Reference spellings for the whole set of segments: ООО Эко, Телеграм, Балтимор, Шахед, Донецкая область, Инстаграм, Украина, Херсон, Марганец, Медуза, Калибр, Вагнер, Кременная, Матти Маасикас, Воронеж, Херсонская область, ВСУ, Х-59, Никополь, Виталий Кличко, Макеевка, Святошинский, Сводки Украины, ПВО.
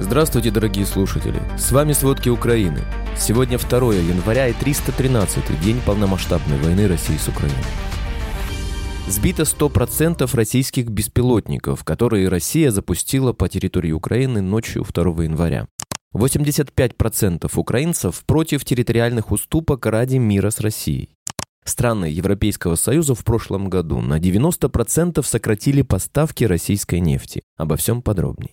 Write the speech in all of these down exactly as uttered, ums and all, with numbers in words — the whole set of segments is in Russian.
Здравствуйте, дорогие слушатели! С вами «Сводки Украины». Сегодня второе января и триста тринадцатый день полномасштабной войны России с Украиной. Сбито сто процентов российских беспилотников, которые Россия запустила по территории Украины ночью второго января. восемьдесят пять процентов украинцев против территориальных уступок ради мира с Россией. Страны Европейского Союза в прошлом году на девяносто процентов сократили поставки российской нефти. Обо всем подробнее.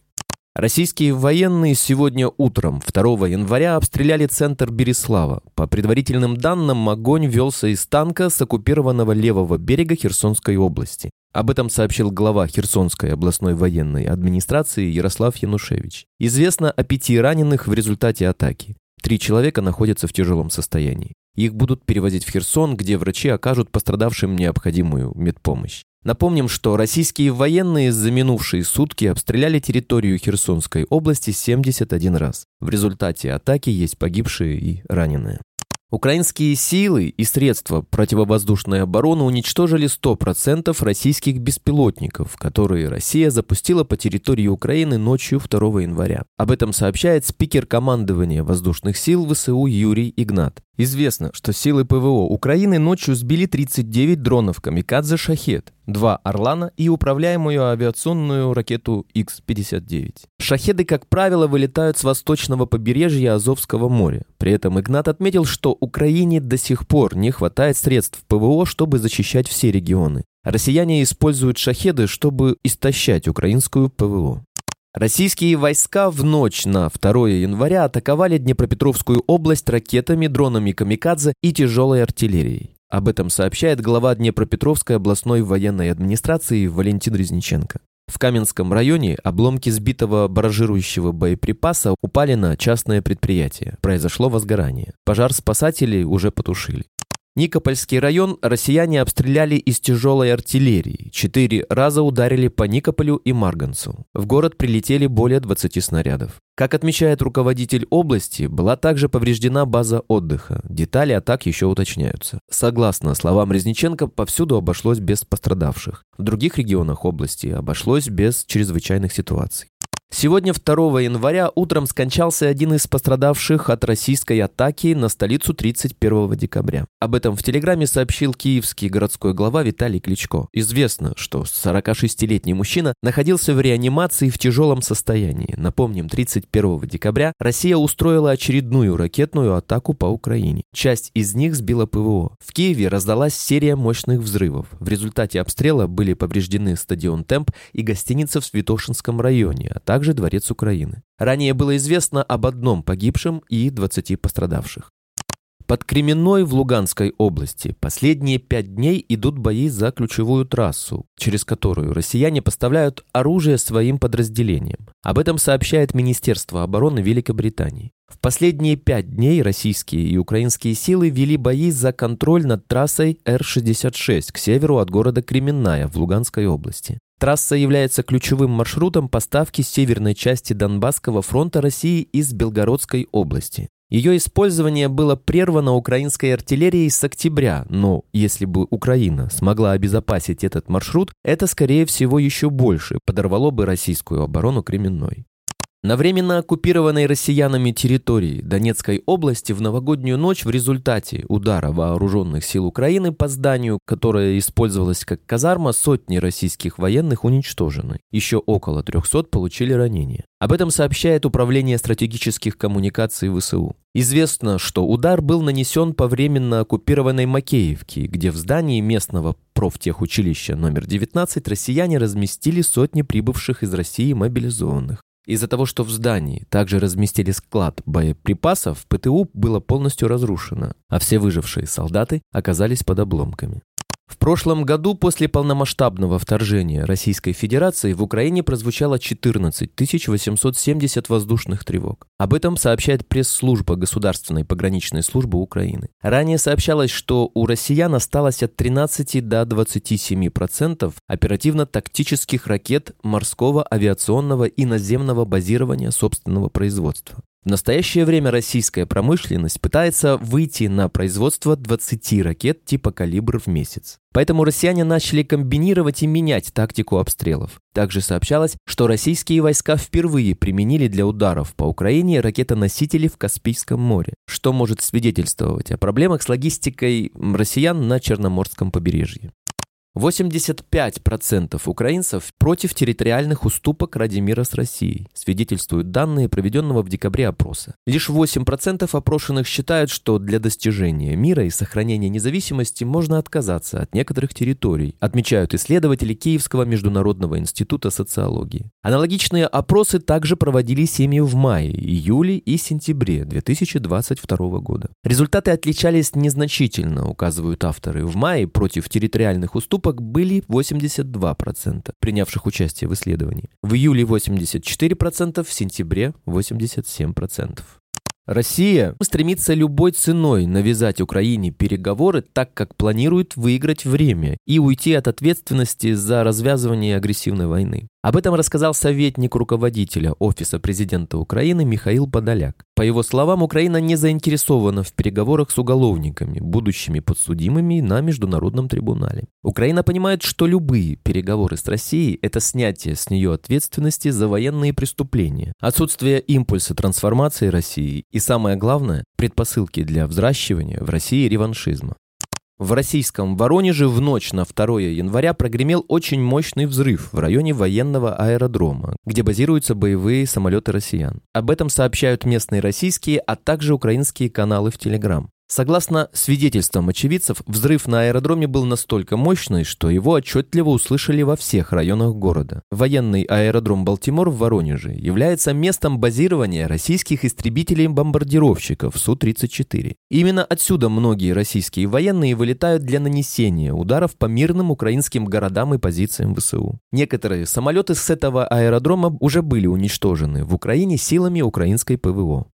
Российские военные сегодня утром, второго января, обстреляли центр Береслава. По предварительным данным, огонь велся из танка с оккупированного левого берега Херсонской области. Об этом сообщил глава Херсонской областной военной администрации Ярослав Янушевич. Известно о пяти раненых в результате атаки. Три человека находятся в тяжелом состоянии. Их будут перевозить в Херсон, где врачи окажут пострадавшим необходимую медпомощь. Напомним, что российские военные за минувшие сутки обстреляли территорию Херсонской области семьдесят один раз. В результате атаки есть погибшие и раненые. Украинские силы и средства противовоздушной обороны уничтожили сто процентов российских беспилотников, которые Россия запустила по территории Украины ночью второго января. Об этом сообщает спикер командования воздушных сил ВСУ Юрий Игнат. Известно, что силы ПВО Украины ночью сбили тридцать девять дронов камикадзе «Шахед», два «Орлана» и управляемую авиационную ракету Х пятьдесят девять. «Шахеды», как правило, вылетают с восточного побережья Азовского моря. При этом Игнат отметил, что Украине до сих пор не хватает средств ПВО, чтобы защищать все регионы. Россияне используют «Шахеды», чтобы истощать украинскую ПВО. Российские войска в ночь на второе января атаковали Днепропетровскую область ракетами, дронами камикадзе и тяжелой артиллерией. Об этом сообщает глава Днепропетровской областной военной администрации Валентин Резниченко. В Каменском районе обломки сбитого барражирующего боеприпаса упали на частное предприятие. Произошло возгорание. Пожар спасатели уже потушили. Никопольский район россияне обстреляли из тяжелой артиллерии. Четыре раза ударили по Никополю и Марганцу. В город прилетели более двадцати снарядов. Как отмечает руководитель области, была также повреждена база отдыха. Детали атак еще уточняются. Согласно словам Резниченко, повсюду обошлось без пострадавших. В других регионах области обошлось без чрезвычайных ситуаций. Сегодня, второго января, утром скончался один из пострадавших от российской атаки на столицу тридцать первого декабря. Об этом в Телеграме сообщил киевский городской глава Виталий Кличко. Известно, что сорокашестилетний мужчина находился в реанимации в тяжелом состоянии. Напомним, тридцать первого декабря Россия устроила очередную ракетную атаку по Украине. Часть из них сбила ПВО. В Киеве раздалась серия мощных взрывов. В результате обстрела были повреждены стадион «Темп» и гостиница в Святошинском районе, а также Дворец Украины. Ранее было известно об одном погибшем и двадцати пострадавших. Под Кременной в Луганской области последние пять дней идут бои за ключевую трассу, через которую россияне поставляют оружие своим подразделениям. Об этом сообщает Министерство обороны Великобритании. В последние пять дней российские и украинские силы вели бои за контроль над трассой Р шестьдесят шесть к северу от города Кременная в Луганской области. Трасса является ключевым маршрутом поставки северной части Донбасского фронта России из Белгородской области. Ее использование было прервано украинской артиллерией с октября, но если бы Украина смогла обезопасить этот маршрут, это, скорее всего, еще больше подорвало бы российскую оборону Кременной. На временно оккупированной россиянами территории Донецкой области в новогоднюю ночь в результате удара вооруженных сил Украины по зданию, которое использовалось как казарма, сотни российских военных уничтожены. Еще около трехсот получили ранения. Об этом сообщает Управление стратегических коммуникаций ВСУ. Известно, что удар был нанесен по временно оккупированной Макеевке, где в здании местного профтехучилища номер девятнадцать россияне разместили сотни прибывших из России мобилизованных. Из-за того, что в здании также разместили склад боеприпасов, ПТУ было полностью разрушено, а все выжившие солдаты оказались под обломками. В прошлом году после полномасштабного вторжения Российской Федерации в Украине прозвучало четырнадцать тысяч восемьсот семьдесят воздушных тревог. Об этом сообщает пресс-служба Государственной пограничной службы Украины. Ранее сообщалось, что у россиян осталось от тринадцати до двадцати семи процентов оперативно-тактических ракет морского, авиационного и наземного базирования собственного производства. В настоящее время российская промышленность пытается выйти на производство двадцати ракет типа «Калибр» в месяц. Поэтому россияне начали комбинировать и менять тактику обстрелов. Также сообщалось, что российские войска впервые применили для ударов по Украине ракетоносители в Каспийском море, что может свидетельствовать о проблемах с логистикой россиян на Черноморском побережье. восемьдесят пять процентов украинцев против территориальных уступок ради мира с Россией, свидетельствуют данные проведенного в декабре опроса. Лишь восемь процентов опрошенных считают, что для достижения мира и сохранения независимости можно отказаться от некоторых территорий, отмечают исследователи Киевского международного института социологии. Аналогичные опросы также проводили семьи в мае, июле и сентябре две тысячи двадцать второго года. Результаты отличались незначительно, указывают авторы. В мае против территориальных уступок были восемьдесят два процента принявших участие в исследовании, в июле восемьдесят четыре процента, в сентябре восемьдесят семь процентов. Россия стремится любой ценой навязать Украине переговоры, так как планирует выиграть время и уйти от ответственности за развязывание агрессивной войны. Об этом рассказал советник руководителя Офиса президента Украины Михаил Подоляк. По его словам, Украина не заинтересована в переговорах с уголовниками, будущими подсудимыми на международном трибунале. Украина понимает, что любые переговоры с Россией – это снятие с нее ответственности за военные преступления, отсутствие импульса трансформации России и, самое главное, предпосылки для взращивания в России реваншизма. В российском Воронеже в ночь на второе января прогремел очень мощный взрыв в районе военного аэродрома, где базируются боевые самолеты россиян. Об этом сообщают местные российские, а также украинские каналы в Телеграм. Согласно свидетельствам очевидцев, взрыв на аэродроме был настолько мощный, что его отчетливо услышали во всех районах города. Военный аэродром «Балтимор» в Воронеже является местом базирования российских истребителей-бомбардировщиков Су тридцать четыре. Именно отсюда многие российские военные вылетают для нанесения ударов по мирным украинским городам и позициям ВСУ. Некоторые самолеты с этого аэродрома уже были уничтожены в Украине силами украинской ПВО.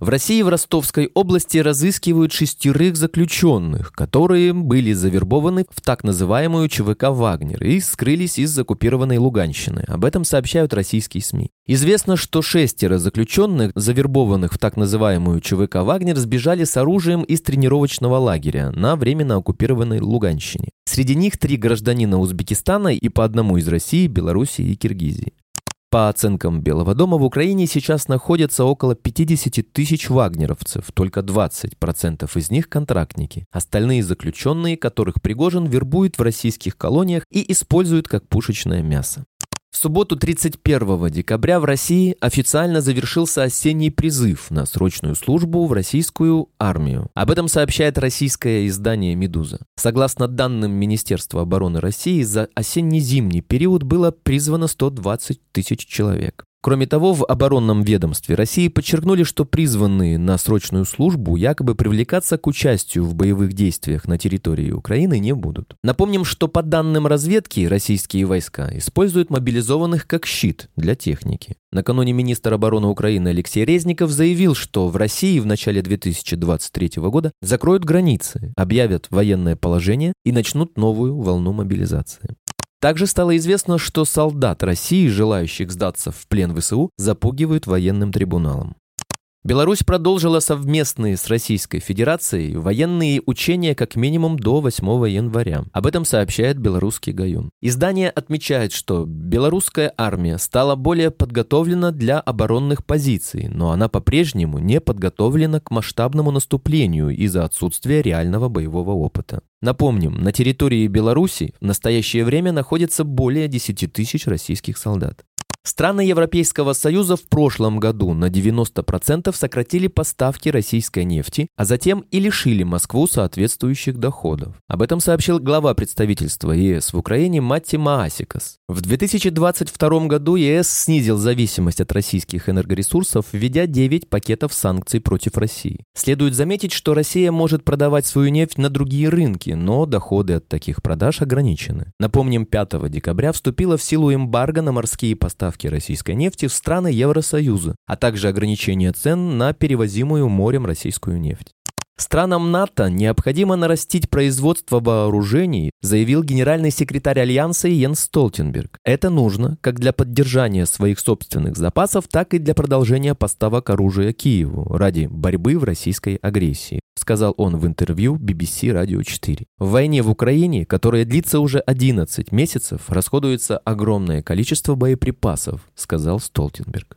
В России в Ростовской области разыскивают шестерых заключенных, которые были завербованы в так называемую ЧВК «Вагнер» и скрылись из оккупированной Луганщины. Об этом сообщают российские СМИ. Известно, что шестеро заключенных, завербованных в так называемую ЧВК «Вагнер», сбежали с оружием из тренировочного лагеря на временно оккупированной Луганщине. Среди них три гражданина Узбекистана и по одному из России, Белоруссии и Киргизии. По оценкам Белого дома, в Украине сейчас находится около пятьдесят тысяч вагнеровцев, только двадцать процентов из них – контрактники. Остальные заключенные, которых Пригожин вербует в российских колониях и использует как пушечное мясо. В субботу тридцать первого декабря в России официально завершился осенний призыв на срочную службу в российскую армию. Об этом сообщает российское издание «Медуза». Согласно данным Министерства обороны России, за осенне-зимний период было призвано сто двадцать тысяч человек. Кроме того, в оборонном ведомстве России подчеркнули, что призванные на срочную службу якобы привлекаться к участию в боевых действиях на территории Украины не будут. Напомним, что по данным разведки, российские войска используют мобилизованных как щит для техники. Накануне министр обороны Украины Алексей Резников заявил, что в России в начале две тысячи двадцать третьего года закроют границы, объявят военное положение и начнут новую волну мобилизации. Также стало известно, что солдат России, желающих сдаться в плен ВСУ, запугивают военным трибуналом. Беларусь продолжила совместные с Российской Федерацией военные учения как минимум до восьмого января. Об этом сообщает белорусский Гаюн. Издание отмечает, что белорусская армия стала более подготовлена для оборонных позиций, но она по-прежнему не подготовлена к масштабному наступлению из-за отсутствия реального боевого опыта. Напомним, на территории Беларуси в настоящее время находится более десяти тысяч российских солдат. Страны Европейского Союза в прошлом году на девяносто процентов сократили поставки российской нефти, а затем и лишили Москву соответствующих доходов. Об этом сообщил глава представительства ЕС в Украине Матти Маасикас. В две тысячи двадцать втором году ЕС снизил зависимость от российских энергоресурсов, введя девять пакетов санкций против России. Следует заметить, что Россия может продавать свою нефть на другие рынки, но доходы от таких продаж ограничены. Напомним, пятого декабря вступила в силу эмбарго на морские поставки российской нефти в страны Евросоюза, а также ограничение цен на перевозимую морем российскую нефть. Странам НАТО необходимо нарастить производство вооружений, заявил генеральный секретарь Альянса Йенс Столтенберг. Это нужно как для поддержания своих собственных запасов, так и для продолжения поставок оружия Киеву ради борьбы в российской агрессии, сказал он в интервью би би си Radio четыре. В войне в Украине, которая длится уже одиннадцать месяцев, расходуется огромное количество боеприпасов, сказал Столтенберг.